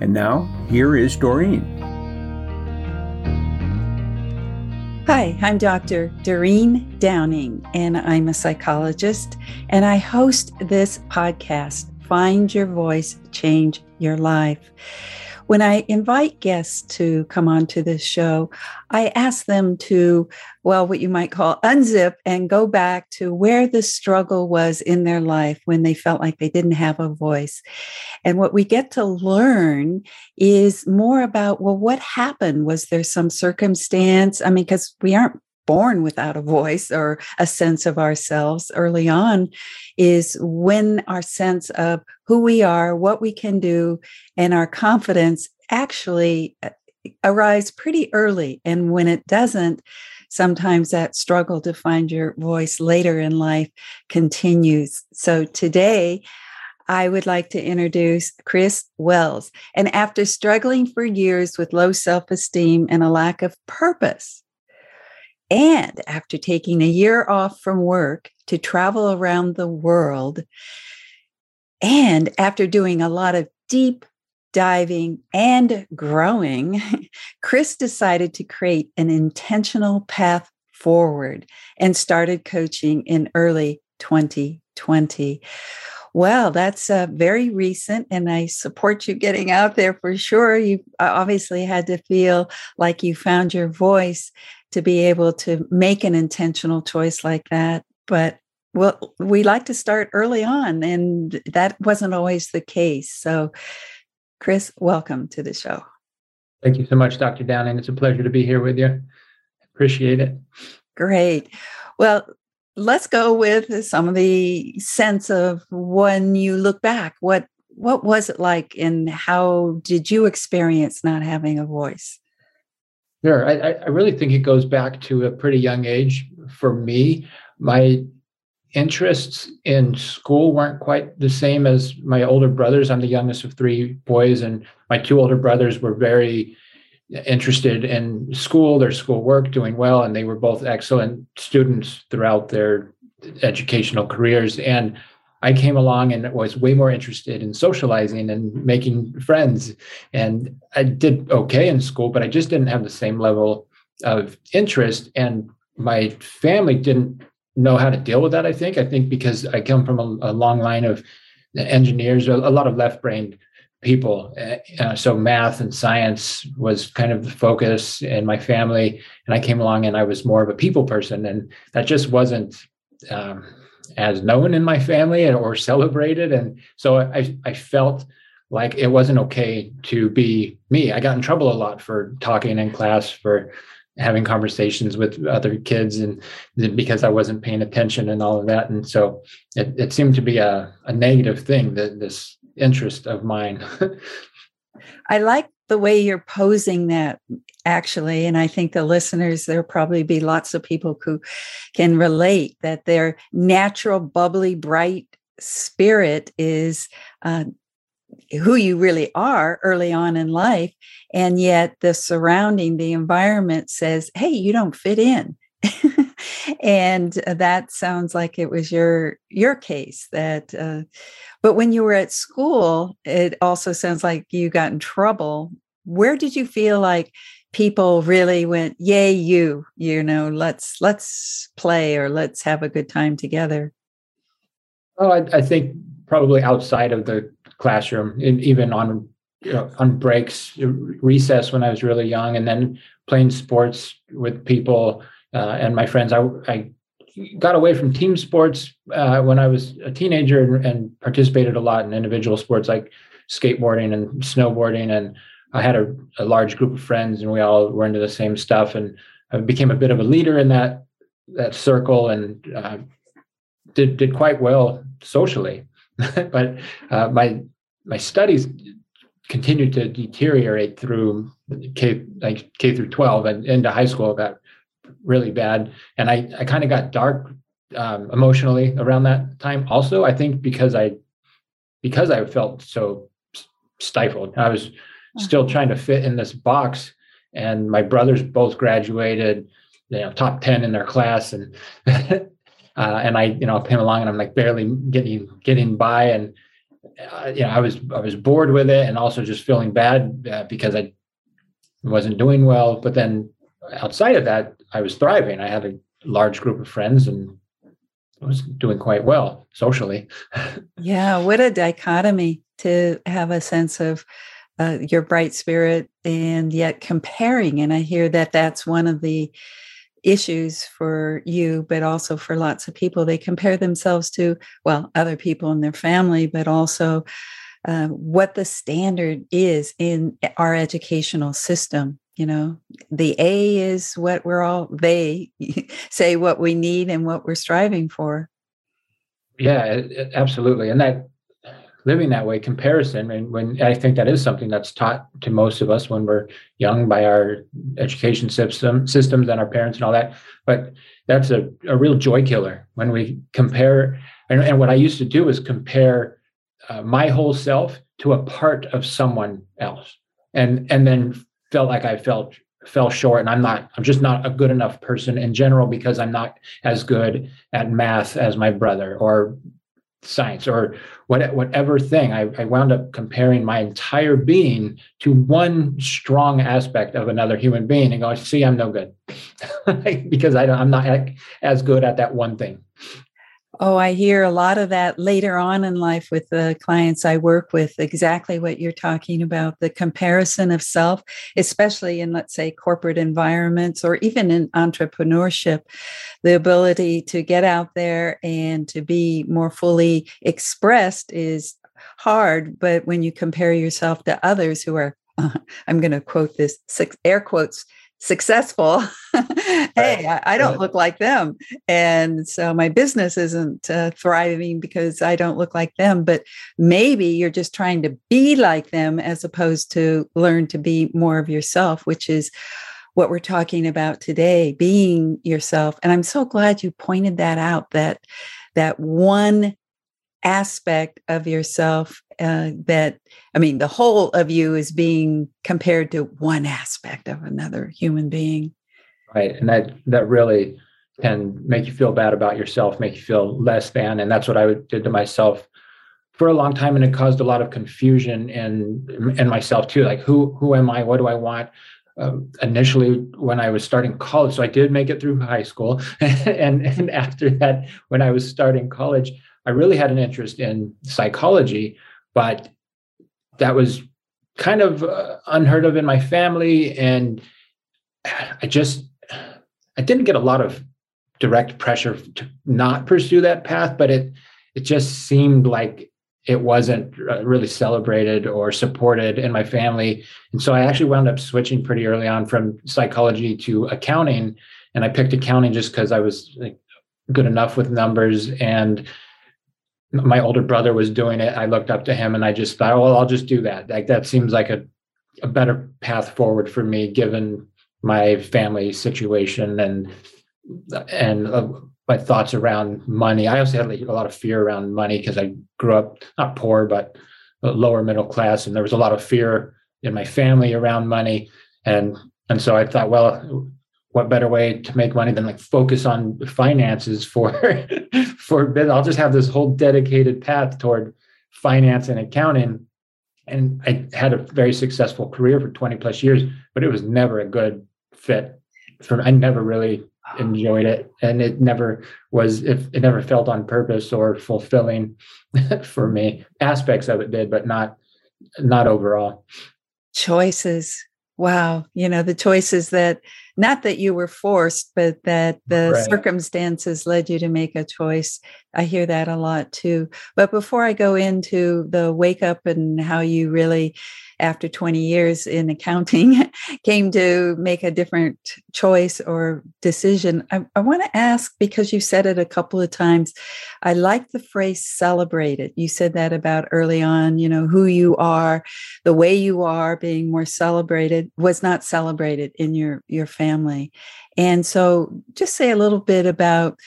And now, here is Doreen. Hi, I'm Dr. Doreen Downing, and I'm a psychologist, and I host this podcast, Find Your Voice, Change Your Life. When I invite guests to come onto this show, I ask them to, what you might call unzip and go back to where the struggle was in their life when they felt like they didn't have a voice. And what we get to learn is more about, what happened? Was there some circumstance? I mean, because we aren't born without a voice or a sense of ourselves. Early on is when our sense of who we are, what we can do, and our confidence actually arise pretty early. And when it doesn't, sometimes that struggle to find your voice later in life continues. So today, I would like to introduce Chris Wells. And after struggling for years with low self-esteem and a lack of purpose, and after taking a year off from work to travel around the world, and after doing a lot of deep diving and growing, Chris decided to create an intentional path forward and started coaching in early 2020. Well, that's very recent, and I support you getting out there for sure. You obviously had to feel like you found your voice to be able to make an intentional choice like that. But we like to start early on, and that wasn't always the case. So, Chris, welcome to the show. Thank you so much, Dr. Downing. It's a pleasure to be here with you. Appreciate it. Great. Well, let's go with some of the sense of when you look back, what was it like and how did you experience not having a voice? Sure. I really think it goes back to a pretty young age for me. My interests in school weren't quite the same as my older brothers. I'm the youngest of three boys, and my two older brothers were very interested in school, their schoolwork, doing well, and they were both excellent students throughout their educational careers. And I came along and was way more interested in socializing and making friends. And I did okay in school, but I just didn't have the same level of interest. And my family didn't know how to deal with that, I think. I think because I come from a long line of engineers, a lot of left-brained people. So math and science was kind of the focus in my family. And I came along and I was more of a people person. And that just wasn't as known in my family or celebrated. And so I felt like it wasn't okay to be me. I got in trouble a lot for talking in class, for having conversations with other kids, and because I wasn't paying attention and all of that. And so it seemed to be a negative thing, that this interest of mine. I like the way you're posing that, actually. And I think the listeners, there'll probably be lots of people who can relate that their natural, bubbly, bright spirit is who you really are early on in life. And yet the surrounding, the environment says, hey, you don't fit in. And that sounds like it was your case. That, but when you were at school, it also sounds like you got in trouble. Where did you feel like people really went, "Yay, you know, let's play or let's have a good time together"? Oh, I think probably outside of the classroom, and even on on breaks, recess when I was really young, and then playing sports with people. And my friends, I got away from team sports when I was a teenager, and participated a lot in individual sports like skateboarding and snowboarding. And I had a large group of friends, and we all were into the same stuff. And I became a bit of a leader in that circle, and did quite well socially. But my studies continued to deteriorate through K through 12 and into high school. Got really bad. And I kind of got dark emotionally around that time. Also, I think because I felt so stifled, I was still trying to fit in this box, and my brothers both graduated, top 10 in their class. And, and I, came along and I'm like barely getting by. And, I was bored with it, and also just feeling bad because I wasn't doing well. But then outside of that, I was thriving. I had a large group of friends and I was doing quite well socially. Yeah. What a dichotomy to have a sense of your bright spirit and yet comparing. And I hear that that's one of the issues for you, but also for lots of people. They compare themselves to, other people in their family, but also what the standard is in our educational system. The A is what they say what we need and what we're striving for. Yeah, absolutely. And that living that way, comparison, and when I think that is something that's taught to most of us when we're young by our education systems and our parents and all that. But that's a real joy killer when we compare. And what I used to do is compare my whole self to a part of someone else, and then felt like I fell short, and I'm just not a good enough person in general because I'm not as good at math as my brother or science or whatever thing. I wound up comparing my entire being to one strong aspect of another human being and going, see, I'm no good because I'm not as good at that one thing. Oh, I hear a lot of that later on in life with the clients I work with, exactly what you're talking about, the comparison of self, especially in, let's say, corporate environments or even in entrepreneurship, the ability to get out there and to be more fully expressed is hard. But when you compare yourself to others who are, I'm going to quote this, air quotes, successful. Hey, I don't look like them. And so my business isn't thriving because I don't look like them. But maybe you're just trying to be like them as opposed to learn to be more of yourself, which is what we're talking about today, being yourself. And I'm so glad you pointed that out, that one aspect of yourself the whole of you is being compared to one aspect of another human being. Right. And that really can make you feel bad about yourself, make you feel less than. And that's what I did to myself for a long time. And it caused a lot of confusion in myself too. Like who am I? What do I want? Initially when I was starting college, so I did make it through high school. and after that, when I was starting college, I really had an interest in psychology, but that was kind of unheard of in my family. And I didn't get a lot of direct pressure to not pursue that path, but it just seemed like it wasn't really celebrated or supported in my family. And so I actually wound up switching pretty early on from psychology to accounting. And I picked accounting just because I was good enough with numbers, and my older brother was doing it. I looked up to him and I just thought, I'll just do that. Like that seems like a better path forward for me, given my family situation and my thoughts around money. I also had a lot of fear around money because I grew up not poor, but lower middle class. And there was a lot of fear in my family around money. And so I thought, what better way to make money than focus on finances for business? I'll just have this whole dedicated path toward finance and accounting. And I had a very successful career for 20 plus years, but it was never a good fit for me. I never really enjoyed it. And it never felt on purpose or fulfilling for me. Aspects of it did, but not overall. Choices. Wow. The choices that, not that you were forced, but that the circumstances led you to make a choice. I hear that a lot too. But before I go into the wake up and how you really after 20 years in accounting came to make a different choice or decision. I want to ask, because you said it a couple of times, I like the phrase celebrate it. You said that about early on, you know, who you are, the way you are being more celebrated was not celebrated in your family. And so just say a little bit about,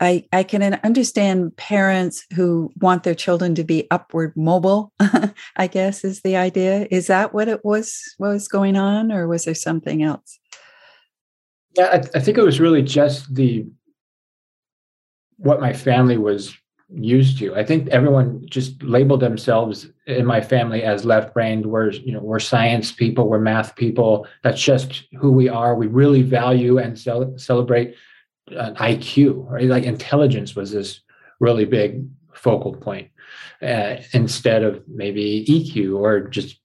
I can understand parents who want their children to be upward mobile, I guess is the idea. Is that what it was, what was going on, or was there something else? Yeah, I think it was really just what my family was used to. I think everyone just labeled themselves in my family as left-brained. We're science people, we're math people. That's just who we are. We really value and celebrate IQ, right? Like intelligence was this really big focal point instead of maybe EQ or just,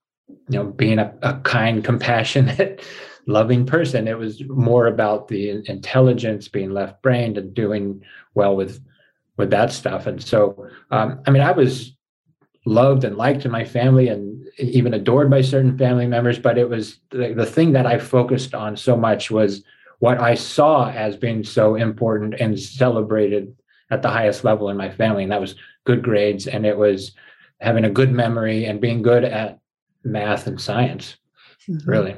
being a kind, compassionate, loving person. It was more about the intelligence, being left-brained and doing well with that stuff. And so, I was loved and liked in my family and even adored by certain family members, but it was the thing that I focused on so much was what I saw as being so important and celebrated at the highest level in my family. And that was good grades. And it was having a good memory and being good at math and science, mm-hmm. really.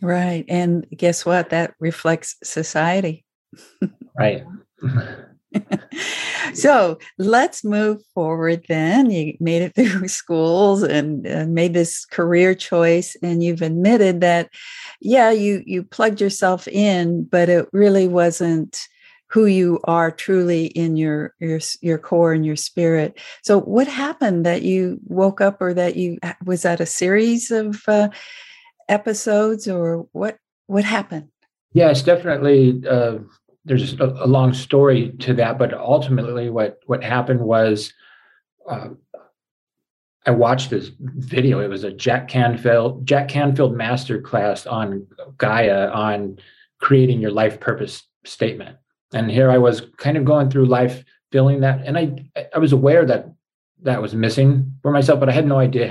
Right. And guess what? That reflects society. Right. So let's move forward then. You made it through schools and made this career choice, and you've admitted that, yeah, you plugged yourself in, but it really wasn't who you are truly in your core and your spirit. So what happened that you woke up, or that you, was that a series of episodes, or what happened? Yeah, it's definitely, there's a long story to that, but ultimately what happened was I watched this video. It was a Jack Canfield masterclass on Gaia, on creating your life purpose statement. And here I was kind of going through life, feeling that. And I was aware that was missing for myself, but I had no idea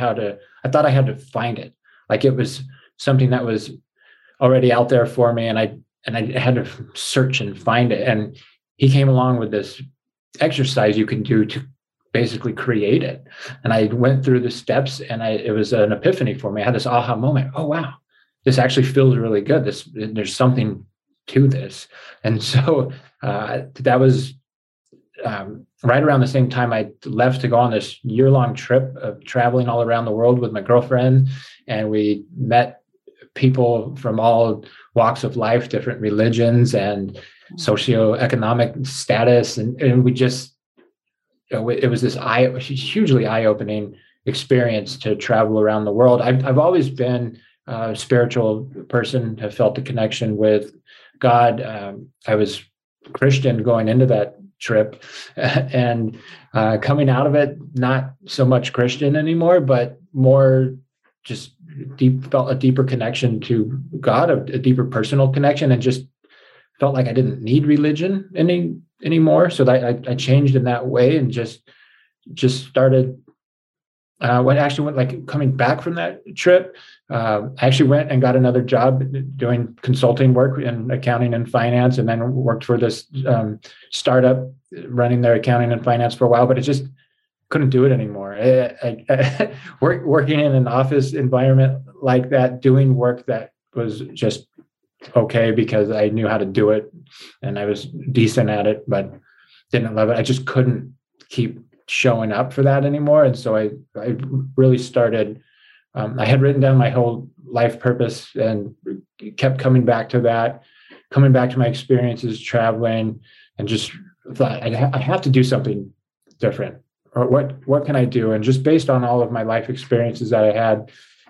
I thought I had to find it. Like it was something that was already out there for me. And I had to search and find it. And he came along with this exercise you can do to basically create it. And I went through the steps, and it was an epiphany for me. I had this aha moment. Oh, wow, this actually feels really good. There's something to this. And so that was right around the same time I left to go on this year-long trip of traveling all around the world with my girlfriend. And we met people from all walks of life, different religions and socioeconomic status. And we just, it was this hugely eye-opening experience to travel around the world. I've always been a spiritual person, have felt the connection with God. I was Christian going into that trip and coming out of it, not so much Christian anymore, but more just felt a deeper connection to God, a deeper personal connection, and just felt like I didn't need religion anymore. So that I changed in that way, and just started. Coming back from that trip, I actually went and got another job doing consulting work in accounting and finance, and then worked for this startup running their accounting and finance for a while. But it just couldn't do it anymore. I working in an office environment like that, doing work that was just okay because I knew how to do it and I was decent at it, but didn't love it. I just couldn't keep showing up for that anymore. And so I really started, I had written down my whole life purpose and kept coming back to my experiences traveling, and just thought I have to do something different. Or what can I do? And just based on all of my life experiences that I had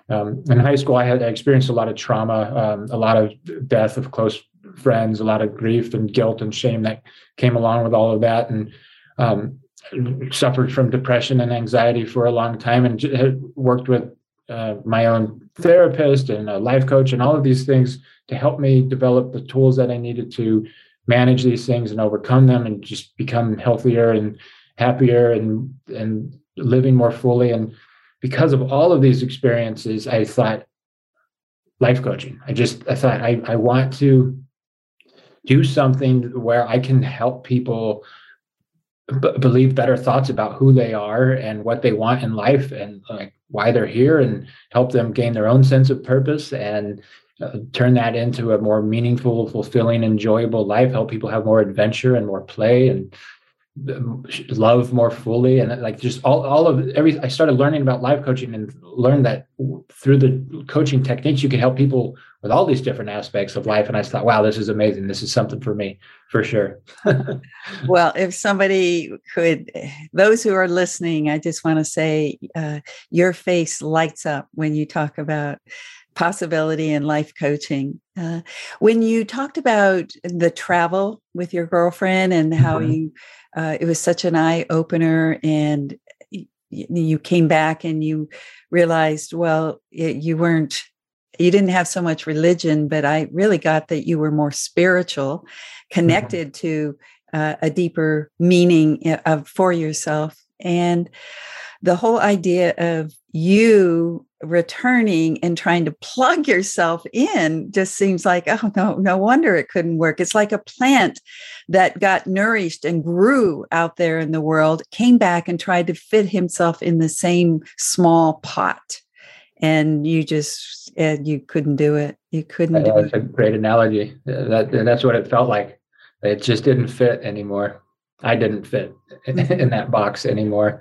in high school, I experienced a lot of trauma, a lot of death of close friends, a lot of grief and guilt and shame that came along with all of that, and suffered from depression and anxiety for a long time, and had worked with my own therapist and a life coach and all of these things to help me develop the tools that I needed to manage these things and overcome them and just become healthier and happier and living more fully. And because of all of these experiences, I thought life coaching. I thought I want to do something where I can help people believe better thoughts about who they are and what they want in life and like why they're here, and help them gain their own sense of purpose and turn that into a more meaningful, fulfilling, enjoyable life, help people have more adventure and more play and love more fully. And like just I started learning about life coaching and learned that through the coaching techniques, you can help people with all these different aspects of life. And I thought, wow, this is amazing. This is something for me, for sure. Well, if somebody could, those who are listening, I just want to say your face lights up when you talk about possibility in life coaching. When you talked about the travel with your girlfriend and how you, it was such an eye opener, and you came back and you realized, well, you didn't have so much religion, but I really got that you were more spiritual, connected to a deeper meaning for yourself. And the whole idea of you returning and trying to plug yourself in just seems like, oh, no wonder it couldn't work. It's like a plant that got nourished and grew out there in the world, came back and tried to fit himself in the same small pot. And you couldn't do it. You couldn't do it. That's a great analogy. That's what it felt like. It just didn't fit anymore. I didn't fit in that box anymore.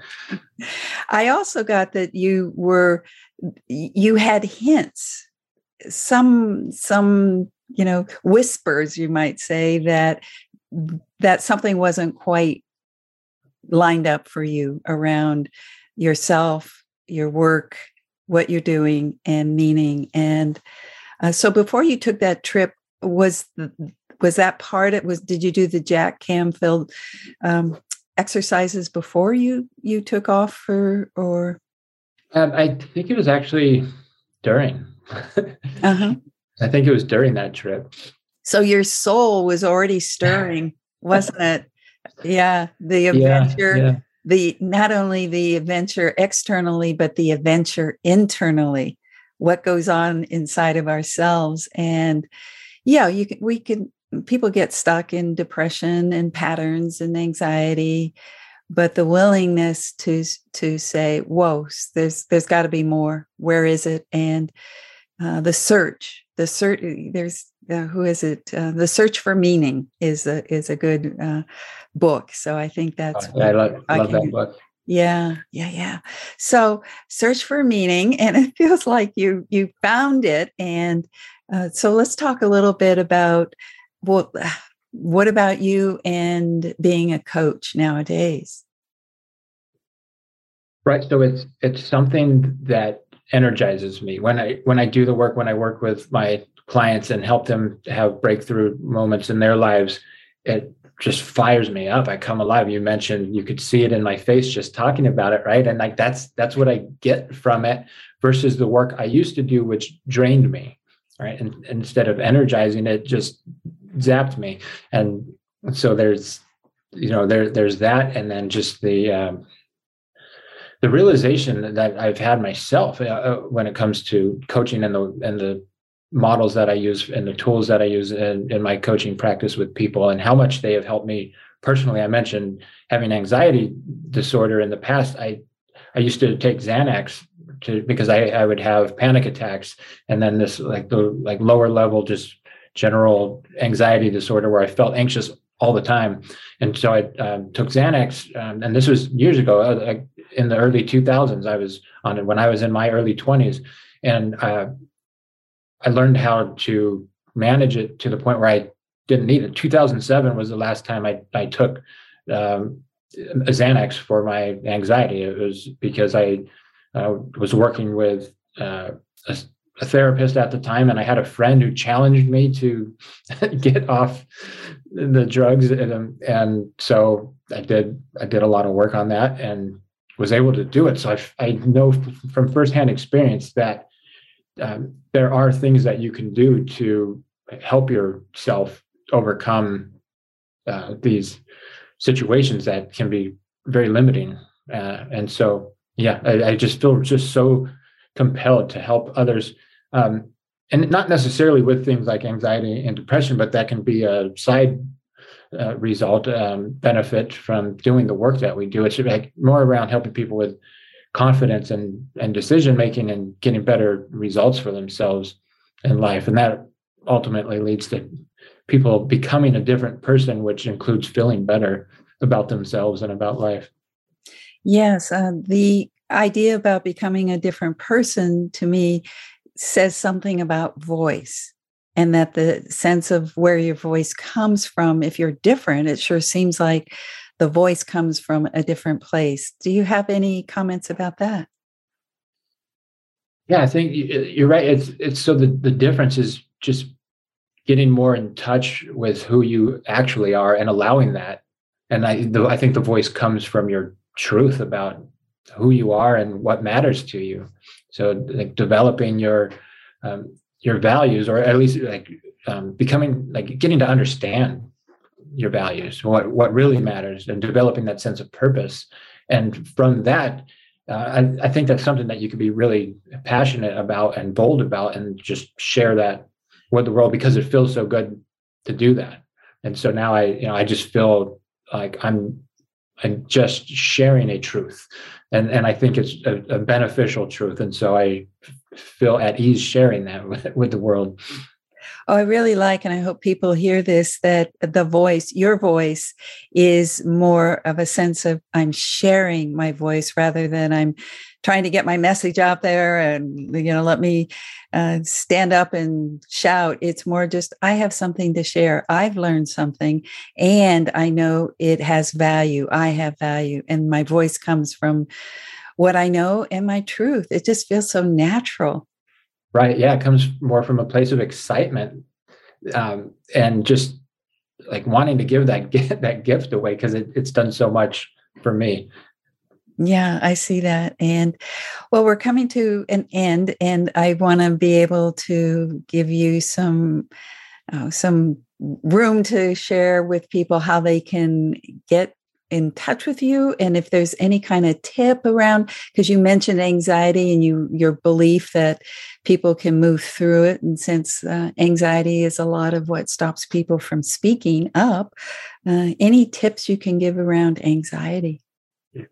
I also got that you had hints, some, whispers, you might say, that something wasn't quite lined up for you around yourself, your work, what you're doing, and meaning. And so before you took that trip, was that part? Did you do the Jack Canfield exercises before you took off or? I think it was actually during. I think it was during that trip. So your soul was already stirring, wasn't it? Yeah, the adventure. Yeah. Not only the adventure externally, but the adventure internally. What goes on inside of ourselves. And yeah, people get stuck in depression and patterns and anxiety, but the willingness to say, whoa, there's got to be more. Where is it? And the search, the Search for Meaning is a good book. So I think that's, I love that book. Yeah. So Search for Meaning, and it feels like you found it. And so let's talk a little bit about, well, what about you and being a coach nowadays? Right. So it's something that energizes me when I do the work, when I work with my clients and help them have breakthrough moments in their lives, it just fires me up. I come alive. You mentioned you could see it in my face just talking about it, right? And like that's what I get from it versus the work I used to do, which drained me. Right. And instead of energizing, it just zapped me. And so there's that. And then just the realization that I've had myself when it comes to coaching and the models that I use and the tools that I use in my coaching practice with people, and how much they have helped me personally. I mentioned having anxiety disorder in the past. I used to take Xanax because I would have panic attacks, and then this like lower level, just general anxiety disorder where I felt anxious all the time. And so I took Xanax, and this was years ago, in the early 2000s. I was on it when I was in my early 20s, and I learned how to manage it to the point where I didn't need it. 2007 was the last time I took Xanax for my anxiety. It was because I was working with a therapist at the time, and I had a friend who challenged me to get off the drugs, and so I did a lot of work on that and was able to do it. So I know from firsthand experience that there are things that you can do to help yourself overcome these situations that can be very limiting, and so. Yeah, I just feel just so compelled to help others. And not necessarily with things like anxiety and depression, but that can be a side result, benefit from doing the work that we do. It's like more around helping people with confidence and decision-making and getting better results for themselves in life. And that ultimately leads to people becoming a different person, which includes feeling better about themselves and about life. Yes. The idea about becoming a different person to me says something about voice, and that the sense of where your voice comes from, if you're different, it sure seems like the voice comes from a different place. Do you have any comments about that? Yeah, I think you're right. It's so the difference is just getting more in touch with who you actually are and allowing that. And I think the voice comes from your truth about who you are and what matters to you. So like developing your values, or at least getting to understand your values, what really matters, and developing that sense of purpose. And from that, I think that's something that you could be really passionate about and bold about, and just share that with the world, because it feels so good to do that. And so now I just feel like I'm just sharing a truth. And I think it's a beneficial truth. And so I feel at ease sharing that with the world. Oh, I really like, and I hope people hear this, that the voice, your voice, is more of a sense of I'm sharing my voice rather than I'm trying to get my message out there and, let me stand up and shout. It's more just, I have something to share. I've learned something and I know it has value. I have value, and my voice comes from what I know and my truth. It just feels so natural. Right. Yeah. It comes more from a place of excitement, and just like wanting to give that gift away, because it's done so much for me. Yeah, I see that. And well, we're coming to an end, and I want to be able to give you some room to share with people how they can get in touch with you. And if there's any kind of tip around, because you mentioned anxiety and your belief that people can move through it. And since anxiety is a lot of what stops people from speaking up, any tips you can give around anxiety?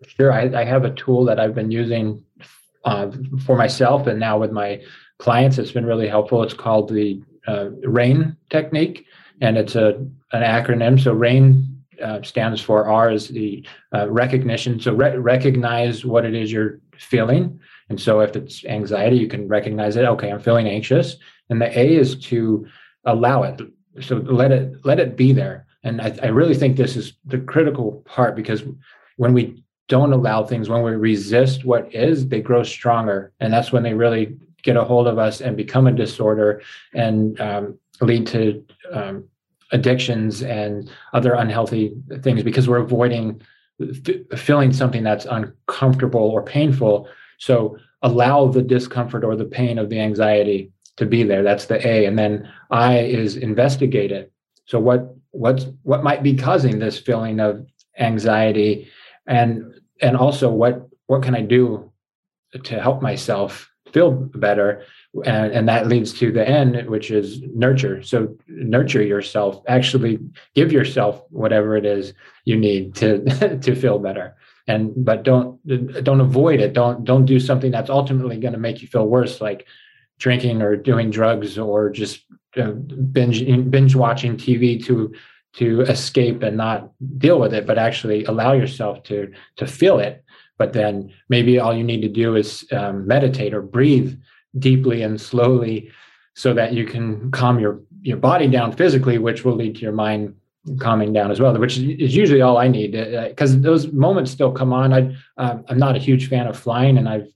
Sure. I have a tool that I've been using for myself and now with my clients. It's been really helpful. It's called the RAIN technique, and it's an acronym. So RAIN stands for R is the recognition. So recognize what it is you're feeling. And so if it's anxiety, you can recognize it. Okay, I'm feeling anxious. And the A is to allow it. So let it be there. And I really think this is the critical part, because when we don't allow things, when we resist what is, they grow stronger. And that's when they really get a hold of us and become a disorder and lead to addictions and other unhealthy things, because we're avoiding feeling something that's uncomfortable or painful. So allow the discomfort or the pain of the anxiety to be there. That's the A. And then I is investigate it. So what might be causing this feeling of anxiety, and also what can I do to help myself feel better? And that leads to the N, which is nurture. So nurture yourself, actually give yourself whatever it is you need to feel better. But don't avoid it. Don't do something that's ultimately going to make you feel worse, like drinking or doing drugs or just binge watching TV to escape and not deal with it, but actually allow yourself to feel it. But then maybe all you need to do is meditate or breathe deeply and slowly, so that you can calm your body down physically, which will lead to your mind calming down as well, which is usually all I need, because those moments still come on. I'm not a huge fan of flying, and I've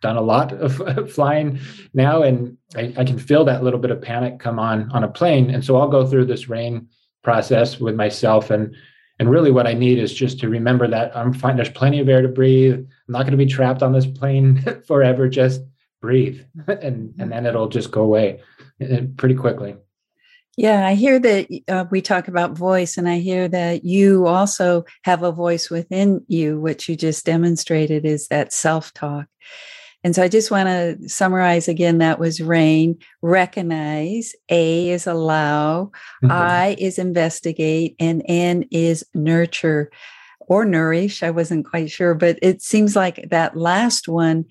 done a lot of flying now, and I can feel that little bit of panic come on a plane. And so I'll go through this RAIN process with myself, and really what I need is just to remember that I'm fine. There's plenty of air to breathe. I'm not going to be trapped on this plane forever. Just breathe, and then it'll just go away pretty quickly. Yeah, I hear that we talk about voice, and I hear that you also have a voice within you. What you just demonstrated is that self-talk. And so I just want to summarize again, that was RAIN, recognize, A is allow, mm-hmm. I is investigate, and N is nurture or nourish. I wasn't quite sure, but it seems like that last one,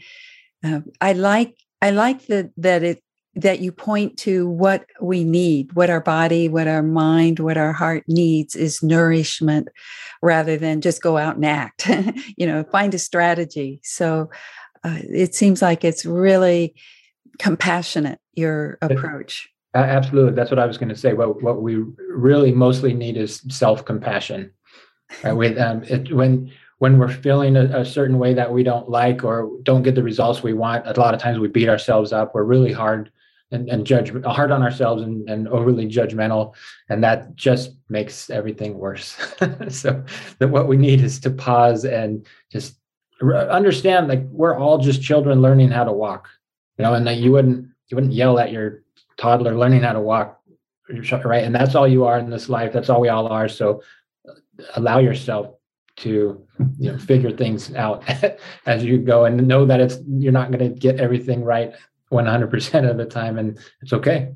I like that you point to what we need, what our body, what our mind, what our heart needs is nourishment rather than just go out and act, find a strategy. So it seems like it's really compassionate, your approach. Absolutely. That's what I was going to say. What we really mostly need is self-compassion. Right? When we're feeling a certain way that we don't like or don't get the results we want, a lot of times we beat ourselves up. We're really hard and hard on ourselves and overly judgmental, and that just makes everything worse. So that what we need is to pause and just understand, like, we're all just children learning how to walk, and that you wouldn't yell at your toddler learning how to walk, right? And that's all you are in this life. That's all we all are. So allow yourself to figure things out as you go, and know that you're not going to get everything right 100% of the time, and it's okay.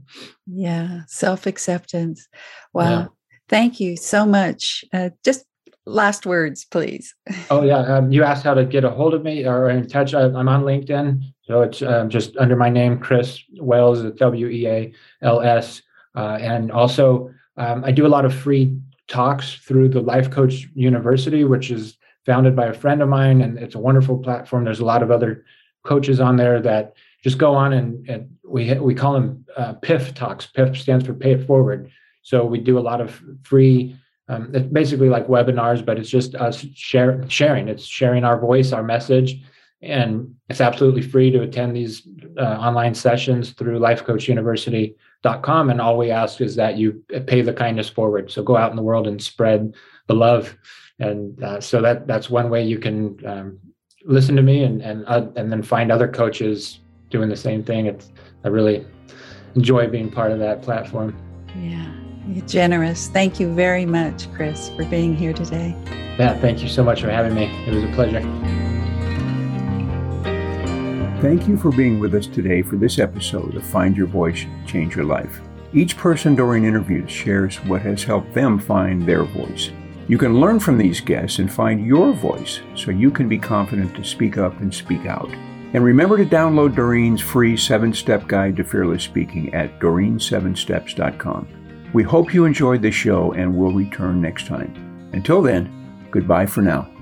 Yeah. Self-acceptance. Wow. Yeah. Thank you so much. Just last words, please. Oh yeah. You asked how to get a hold of me or in touch. I'm on LinkedIn. So it's just under my name, Chris Wells, W-E-A-L-S. And also I do a lot of free talks through the Life Coach University, which is founded by a friend of mine, and it's a wonderful platform. There's a lot of other coaches on there that just go on and we call them PIF talks. PIF stands for Pay It Forward. So we do a lot of free, it's basically like webinars, but it's just us sharing. It's sharing our voice, our message, and it's absolutely free to attend these online sessions through lifecoachuniversity.com. And all we ask is that you pay the kindness forward. So go out in the world and spread the love. And so that's one way you can listen to me and then find other coaches doing the same thing. I really enjoy being part of that platform. Yeah, you're generous. Thank you very much, Chris, for being here today. Yeah, thank you so much for having me. It was a pleasure. Thank you for being with us today for this episode of Find Your Voice, Change Your Life. Each person Doreen interviews shares what has helped them find their voice. You can learn from these guests and find your voice so you can be confident to speak up and speak out. And remember to download Doreen's free 7-step guide to fearless speaking at doreen7steps.com. We hope you enjoyed the show and will return next time. Until then, goodbye for now.